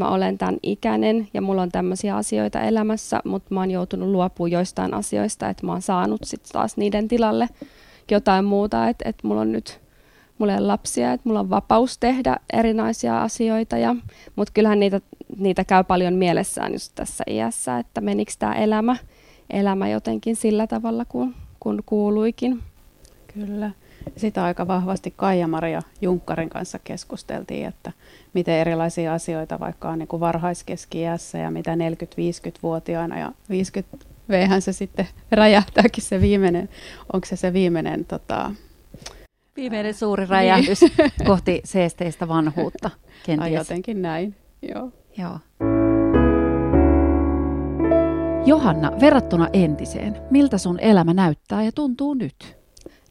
mä olen tämän ikäinen ja mulla on tämmöisiä asioita elämässä, mutta mä oon joutunut luopumaan joistain asioista, että mä oon saanut sit taas niiden tilalle jotain muuta, että mulla on nyt mulla on lapsia, että mulla on vapaus tehdä erinäisiä asioita, mutta kyllähän niitä käy paljon mielessään just tässä iässä, että menikö tämä elämä jotenkin sillä tavalla, kun kuuluikin. Kyllä. Sitä aika vahvasti Kaija-Maria Junkkarin kanssa keskusteltiin, että miten erilaisia asioita vaikka on niin kuin varhaiskeski-iässä ja mitä 40-50-vuotiaana ja 50-vhän se sitten räjähtääkin se viimeinen, onko se viimeinen... Viimeinen suuri räjähdys kohti seesteistä vanhuutta, kenties. Ai jotenkin näin, joo. Johanna, verrattuna entiseen, miltä sun elämä näyttää ja tuntuu nyt?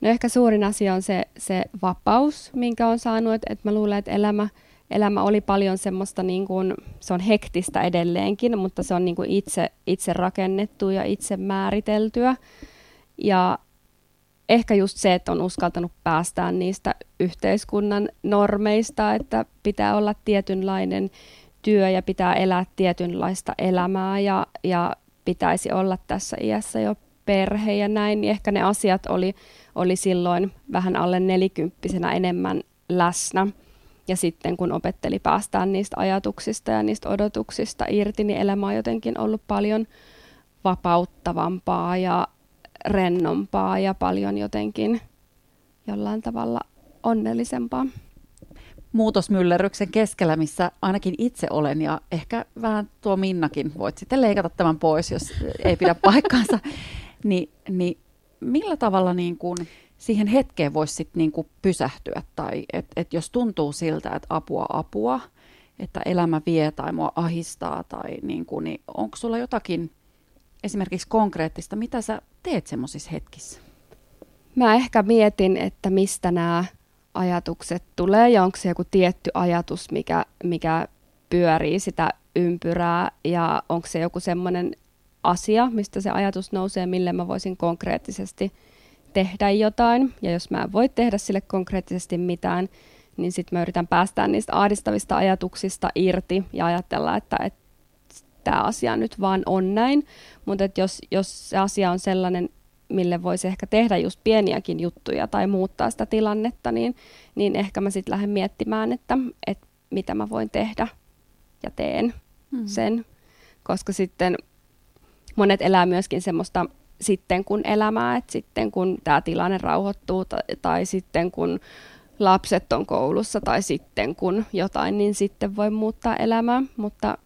No ehkä suurin asia on se vapaus, minkä on saanut, että mä luulen, että elämä oli paljon semmoista, niin kuin, se on hektistä edelleenkin, mutta se on niin kuin itse rakennettua ja itse määriteltyä ja ehkä just se, että on uskaltanut päästää niistä yhteiskunnan normeista, että pitää olla tietynlainen työ ja pitää elää tietynlaista elämää ja pitäisi olla tässä iässä jo perhe ja näin. Niin ehkä ne asiat oli silloin vähän alle 40 enemmän läsnä. Ja sitten kun opetteli päästään niistä ajatuksista ja niistä odotuksista irti, niin elämä on jotenkin ollut paljon vapauttavampaa ja rennompaa ja paljon jotenkin jollain tavalla onnellisempaa. Muutosmyllerryksen keskellä, missä ainakin itse olen ja ehkä vähän tuo Minnakin, voit sitten leikata tämän pois, jos ei pidä paikkaansa, niin millä tavalla niin kuin siihen hetkeen voisi sitten niin kuin pysähtyä tai että jos tuntuu siltä, että apua, että elämä vie tai mua ahistaa tai niin kuin, niin onko sulla jotakin esimerkiksi konkreettista, mitä sä teet semmoisissa hetkissä? Mä ehkä mietin, että mistä nämä ajatukset tulee ja onko se joku tietty ajatus, mikä pyörii sitä ympyrää ja onko se joku semmoinen asia, mistä se ajatus nousee, millä mä voisin konkreettisesti tehdä jotain ja jos mä en voi tehdä sille konkreettisesti mitään, niin sitten mä yritän päästää niistä ahdistavista ajatuksista irti ja ajatella, että tämä asia nyt vaan on näin, mutta jos se asia on sellainen, mille voisi ehkä tehdä just pieniäkin juttuja tai muuttaa sitä tilannetta, niin ehkä mä sitten lähden miettimään, että mitä mä voin tehdä ja teen sen, koska sitten monet elää myöskin semmoista sitten kun elämää, että sitten kun tämä tilanne rauhoittuu tai sitten kun lapset on koulussa tai sitten kun jotain, niin sitten voi muuttaa elämää, mutta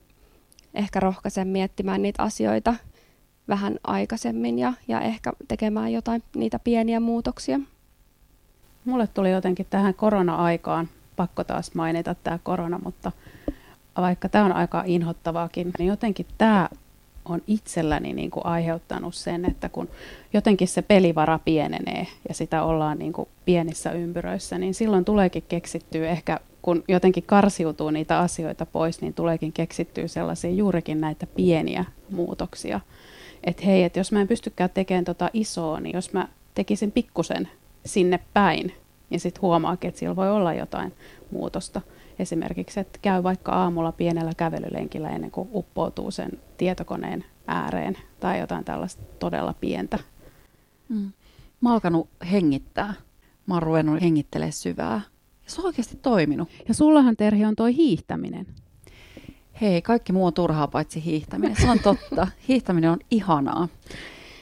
ehkä rohkaisen miettimään niitä asioita vähän aikaisemmin ja ehkä tekemään jotain niitä pieniä muutoksia. Mulle tuli jotenkin tähän korona-aikaan, pakko taas mainita tämä korona, mutta vaikka tämä on aika inhottavaakin, niin jotenkin tämä on itselläni niin kuin aiheuttanut sen, että kun jotenkin se pelivara pienenee ja sitä ollaan niin kuin pienissä ympyröissä, niin silloin tuleekin keksittyä ehkä kun jotenkin karsiutuu niitä asioita pois, niin tuleekin keksittyä sellaisia juurikin näitä pieniä muutoksia. Että hei, että jos mä en pystykään tekemään tota isoa, niin jos mä tekisin pikkusen sinne päin, niin sitten huomaakin, että siellä voi olla jotain muutosta. Esimerkiksi, että käy vaikka aamulla pienellä kävelylenkillä ennen kuin uppoutuu sen tietokoneen ääreen tai jotain tällaista todella pientä. Mä oon alkanut hengittää. Mä oon ruvennut hengittelemään syvää. Ja se on oikeasti toiminut. Ja sullahan, Terhi, on toi hiihtäminen. Hei, kaikki muu on turhaa paitsi hiihtäminen. Se on totta. Hiihtäminen on ihanaa.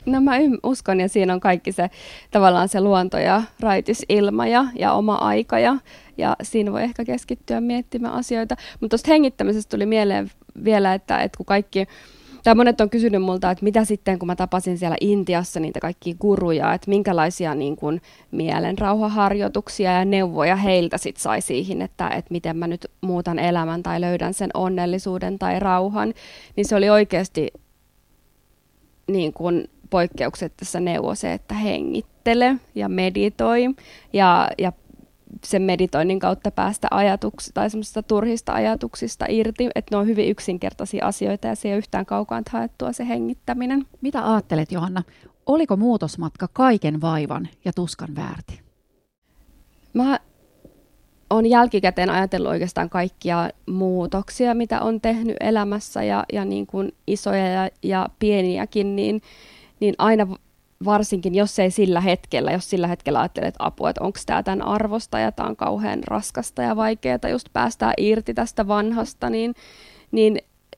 No mä uskon, ja siinä on kaikki se tavallaan se luonto ja raitis ilma ja oma aika. Ja siinä voi ehkä keskittyä miettimään asioita. Mutta tuosta hengittämisestä tuli mieleen vielä, että kun kaikki... Tai monet on kysynyt multa, että mitä sitten, kun mä tapasin siellä Intiassa niitä kaikkia guruja, että minkälaisia niin kuin mielenrauhaharjoituksia ja neuvoja heiltä sit sai siihen, että miten mä nyt muutan elämän tai löydän sen onnellisuuden tai rauhan, niin se oli oikeasti niin kuin poikkeuksetta se neuvo se, että hengittele ja meditoi ja sen meditoinnin kautta päästä tai semmoisista turhista ajatuksista irti, että ne on hyvin yksinkertaisia asioita ja se ei ole yhtään kaukaan haettua se hengittäminen. Mitä ajattelet, Johanna? Oliko muutosmatka kaiken vaivan ja tuskan väärti? Mä olen jälkikäteen ajatellut oikeastaan kaikkia muutoksia, mitä on tehnyt elämässä ja niin kuin isoja ja pieniäkin, niin aina varsinkin, jos ei sillä hetkellä, jos sillä hetkellä ajattelet apua, että onko tämä tämän arvosta ja tämä on kauhean raskasta ja vaikeaa, just päästään irti tästä vanhasta, niin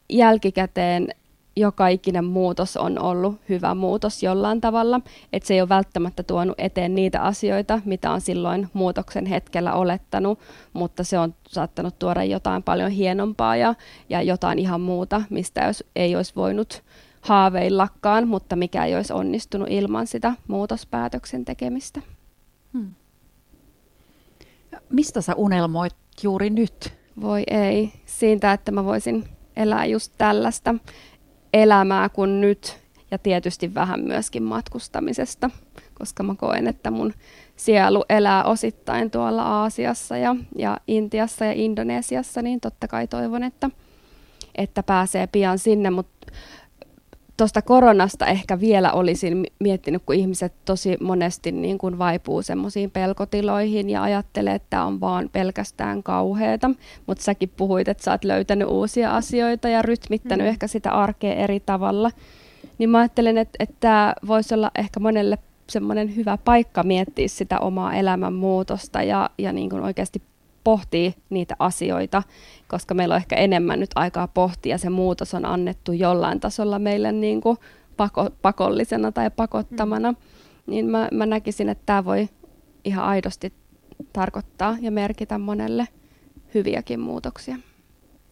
jälkikäteen joka ikinen muutos on ollut hyvä muutos jollain tavalla, että se ei ole välttämättä tuonut eteen niitä asioita, mitä on silloin muutoksen hetkellä olettanut, mutta se on saattanut tuoda jotain paljon hienompaa ja jotain ihan muuta, mistä ei olisi voinut haaveillakaan, mutta mikä ei olisi onnistunut ilman sitä muutospäätöksen tekemistä. Mistä sä unelmoit juuri nyt? Voi ei, siitä, että mä voisin elää just tällaista elämää kuin nyt ja tietysti vähän myöskin matkustamisesta, koska mä koen, että mun sielu elää osittain tuolla Aasiassa ja Intiassa ja Indonesiassa, niin totta kai toivon, että pääsee pian sinne, mutta tuosta koronasta ehkä vielä olisin miettinyt, kun ihmiset tosi monesti niin kuin vaipuu semmoisiin pelkotiloihin ja ajattelee, että tämä on vaan pelkästään kauheata. Mutta säkin puhuit, että sä oot löytänyt uusia asioita ja rytmittänyt ehkä sitä arkea eri tavalla. Niin mä ajattelen, että tämä voisi olla ehkä monelle semmoinen hyvä paikka miettiä sitä omaa elämänmuutosta ja niin kuin oikeasti pohtii niitä asioita, koska meillä on ehkä enemmän nyt aikaa pohtia. Se muutos on annettu jollain tasolla meille niin kuin pakollisena tai pakottamana. Niin mä näkisin, että tämä voi ihan aidosti tarkoittaa ja merkitä monelle hyviäkin muutoksia.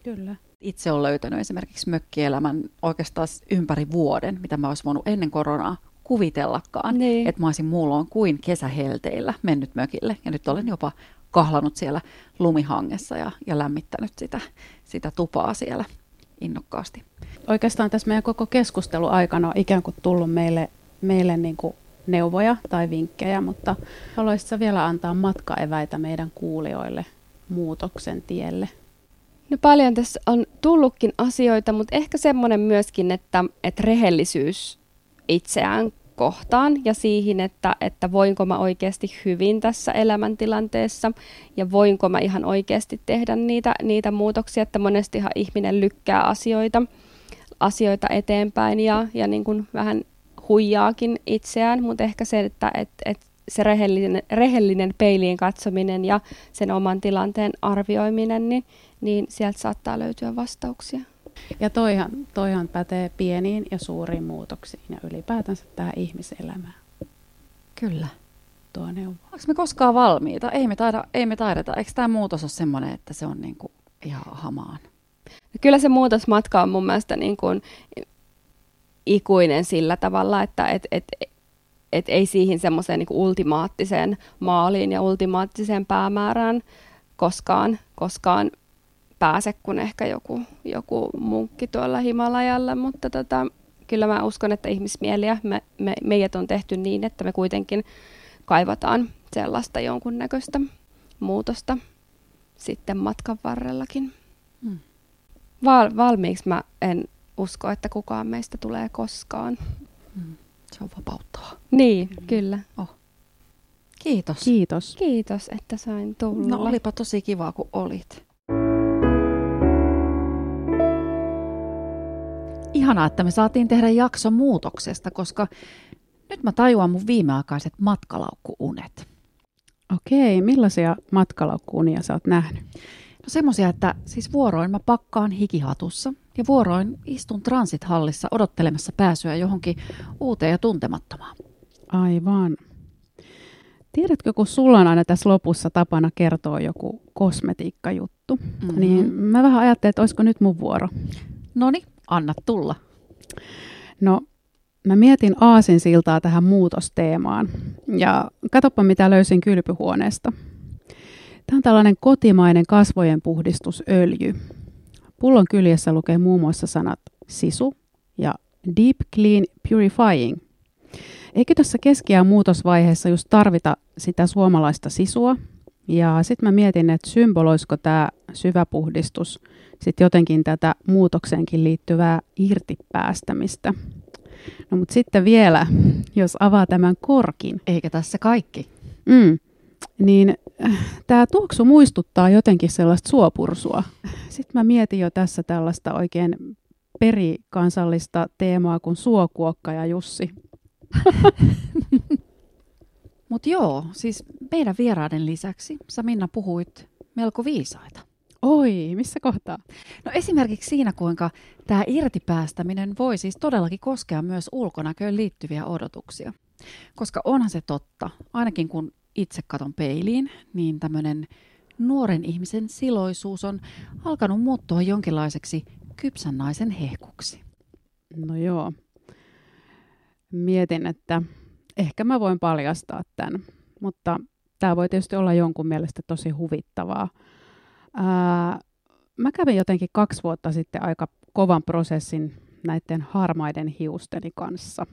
Kyllä. Itse olen löytänyt esimerkiksi mökkielämän oikeastaan ympäri vuoden, mitä mä olisin voinut ennen koronaa kuvitellakaan. Niin. Että mä olisin muulloin kuin kesähelteillä mennyt mökille ja nyt olen jopa kahlanut siellä lumihangessa ja lämmittänyt sitä tupaa siellä innokkaasti. Oikeastaan tässä meidän koko keskustelun aikana on ikään kuin tullut meille niin kuin neuvoja tai vinkkejä, mutta haluaisitko vielä antaa matkaeväitä meidän kuulijoille muutoksen tielle? No paljon tässä on tullutkin asioita, mutta ehkä semmoinen myöskin, että rehellisyys itseään kohtaan ja siihen, että voinko mä oikeasti hyvin tässä elämäntilanteessa ja voinko mä ihan oikeasti tehdä niitä muutoksia, että monestihan ihminen lykkää asioita eteenpäin ja niin kuin vähän huijaakin itseään, mutta ehkä se, että se rehellinen peiliin katsominen ja sen oman tilanteen arvioiminen, niin sieltä saattaa löytyä vastauksia. Ja toihan pätee pieniin ja suuriin muutoksiin ja ylipäätänsä tähän ihmiselämään. Kyllä. Tuo neuvo. Onko me koskaan valmiita? Ei me taideta. Eikö tämä muutos ole semmoinen, että se on niinku ihan hamaan? Kyllä se muutosmatka on mun mielestä niinku ikuinen sillä tavalla, että et ei siihen semmoiseen niinku ultimaattiseen maaliin ja ultimaattiseen päämäärään koskaan pääse kuin ehkä joku munkki tuolla Himalajalla, mutta kyllä mä uskon, että ihmismieliä meidät on tehty niin, että me kuitenkin kaivataan sellaista jonkunnäköistä muutosta sitten matkan varrellakin. Valmiiksi mä en usko, että kukaan meistä tulee koskaan. Se on vapauttavaa. Niin, kyllä. Oh. Kiitos. Kiitos, että sain tulla. No olipa tosi kivaa, kun olit. Ihanaa, että me saatiin tehdä jakso muutoksesta, koska nyt mä tajuan mun viimeaikaiset matkalaukkuunet. Okei, millaisia matkalaukkuunia sä oot nähnyt? No semmoisia, että siis vuoroin mä pakkaan hikihatussa ja vuoroin istun transit-hallissa odottelemassa pääsyä johonkin uuteen ja tuntemattomaan. Aivan. Tiedätkö, kun sulla on aina tässä lopussa tapana kertoa joku kosmetiikkajuttu, niin mä vähän ajattelin, että olisiko nyt mun vuoro. Noniin. Anna tulla. No, mä mietin aasinsiltaa tähän muutosteemaan. Ja katoppa, mitä löysin kylpyhuoneesta. Tämä on tällainen kotimainen kasvojen puhdistusöljy. Pullon kyljessä lukee muun muassa sanat sisu ja deep clean purifying. Eikö tässä keski- ja muutosvaiheessa just tarvita sitä suomalaista sisua Ja sitten mä mietin, että symboloisiko tämä syvä puhdistus sitten jotenkin tätä muutokseenkin liittyvää irtipäästämistä. No mutta sitten vielä, jos avaa tämän korkin. Eikä tässä kaikki. Niin tämä tuoksu muistuttaa jotenkin sellaista suopursua. Sitten mä mietin jo tässä tällaista oikein perikansallista teemaa kuin suokuokka ja Jussi. Mutta joo, siis meidän vieraiden lisäksi sä Minna puhuit melko viisaita. Oi, missä kohtaa? No esimerkiksi siinä, kuinka tämä irtipäästäminen voi siis todellakin koskea myös ulkonäköön liittyviä odotuksia. Koska onhan se totta, ainakin kun itse katon peiliin, niin tämmöinen nuoren ihmisen siloisuus on alkanut muuttua jonkinlaiseksi kypsän naisen hehkuksi. No joo. Mietin, että ehkä mä voin paljastaa tämän, mutta tämä voi tietysti olla jonkun mielestä tosi huvittavaa. Mä kävin jotenkin 2 vuotta sitten aika kovan prosessin näiden harmaiden hiusteni kanssa.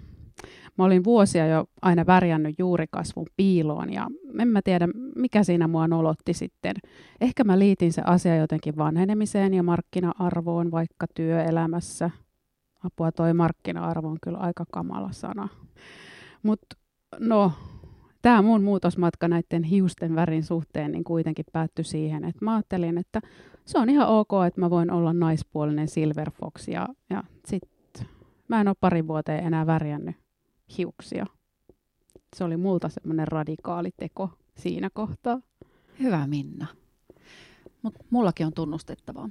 Mä olin vuosia jo aina värjännyt juurikasvun piiloon ja en mä tiedä, mikä siinä mua nolotti sitten. Ehkä mä liitin se asia jotenkin vanhenemiseen ja markkina-arvoon vaikka työelämässä. Apua, toi markkina-arvo on kyllä aika kamala sana. Mutta no, tämä mun muutosmatka näiden hiusten värin suhteen niin kuitenkin päättyi siihen, että mä ajattelin, että se on ihan ok, että mä voin olla naispuolinen Silver Fox ja sitten mä en ole 2 vuoteen enää värjännyt hiuksia. Se oli multa semmoinen radikaali teko siinä kohtaa. Hyvä Minna, mutta mullakin on tunnustettavaa.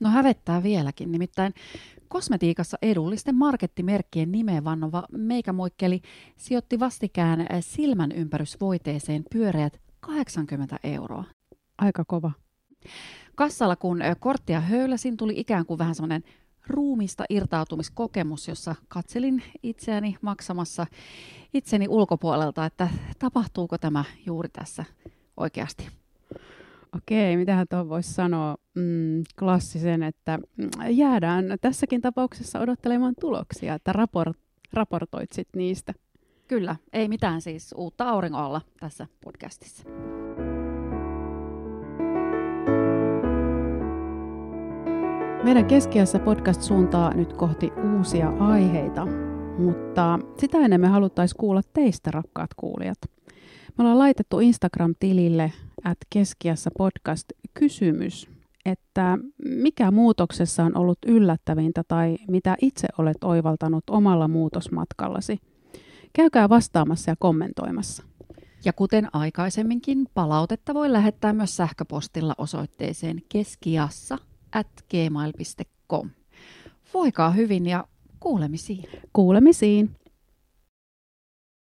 No hävettää vieläkin, nimittäin kosmetiikassa edullisten markettimerkkien nimeen vannova meikämuikkeli sijoitti vastikään silmänympärysvoiteeseen pyöreät 80 €. Aika kova. Kassalla kun korttia höyläsin, tuli ikään kuin vähän semmoinen ruumista irtautumiskokemus, jossa katselin itseäni maksamassa itseni ulkopuolelta, että tapahtuuko tämä juuri tässä oikeasti. Okei, mitähän tuohon voisi sanoa klassisen, että jäädään tässäkin tapauksessa odottelemaan tuloksia, että raportoit sit niistä. Kyllä, ei mitään siis uutta auringolla tässä podcastissa. Meidän Keskiässä podcast suuntaa nyt kohti uusia aiheita, mutta sitä ennen me haluttaisiin kuulla teistä, rakkaat kuulijat. Me ollaan laitettu Instagram-tilille @keskiässä podcast kysymys, että mikä muutoksessa on ollut yllättävintä tai mitä itse olet oivaltanut omalla muutosmatkallasi. Käykää vastaamassa ja kommentoimassa. Ja kuten aikaisemminkin, palautetta voi lähettää myös sähköpostilla osoitteeseen keskiassa@gmail.com. Voikaa hyvin ja kuulemisiin.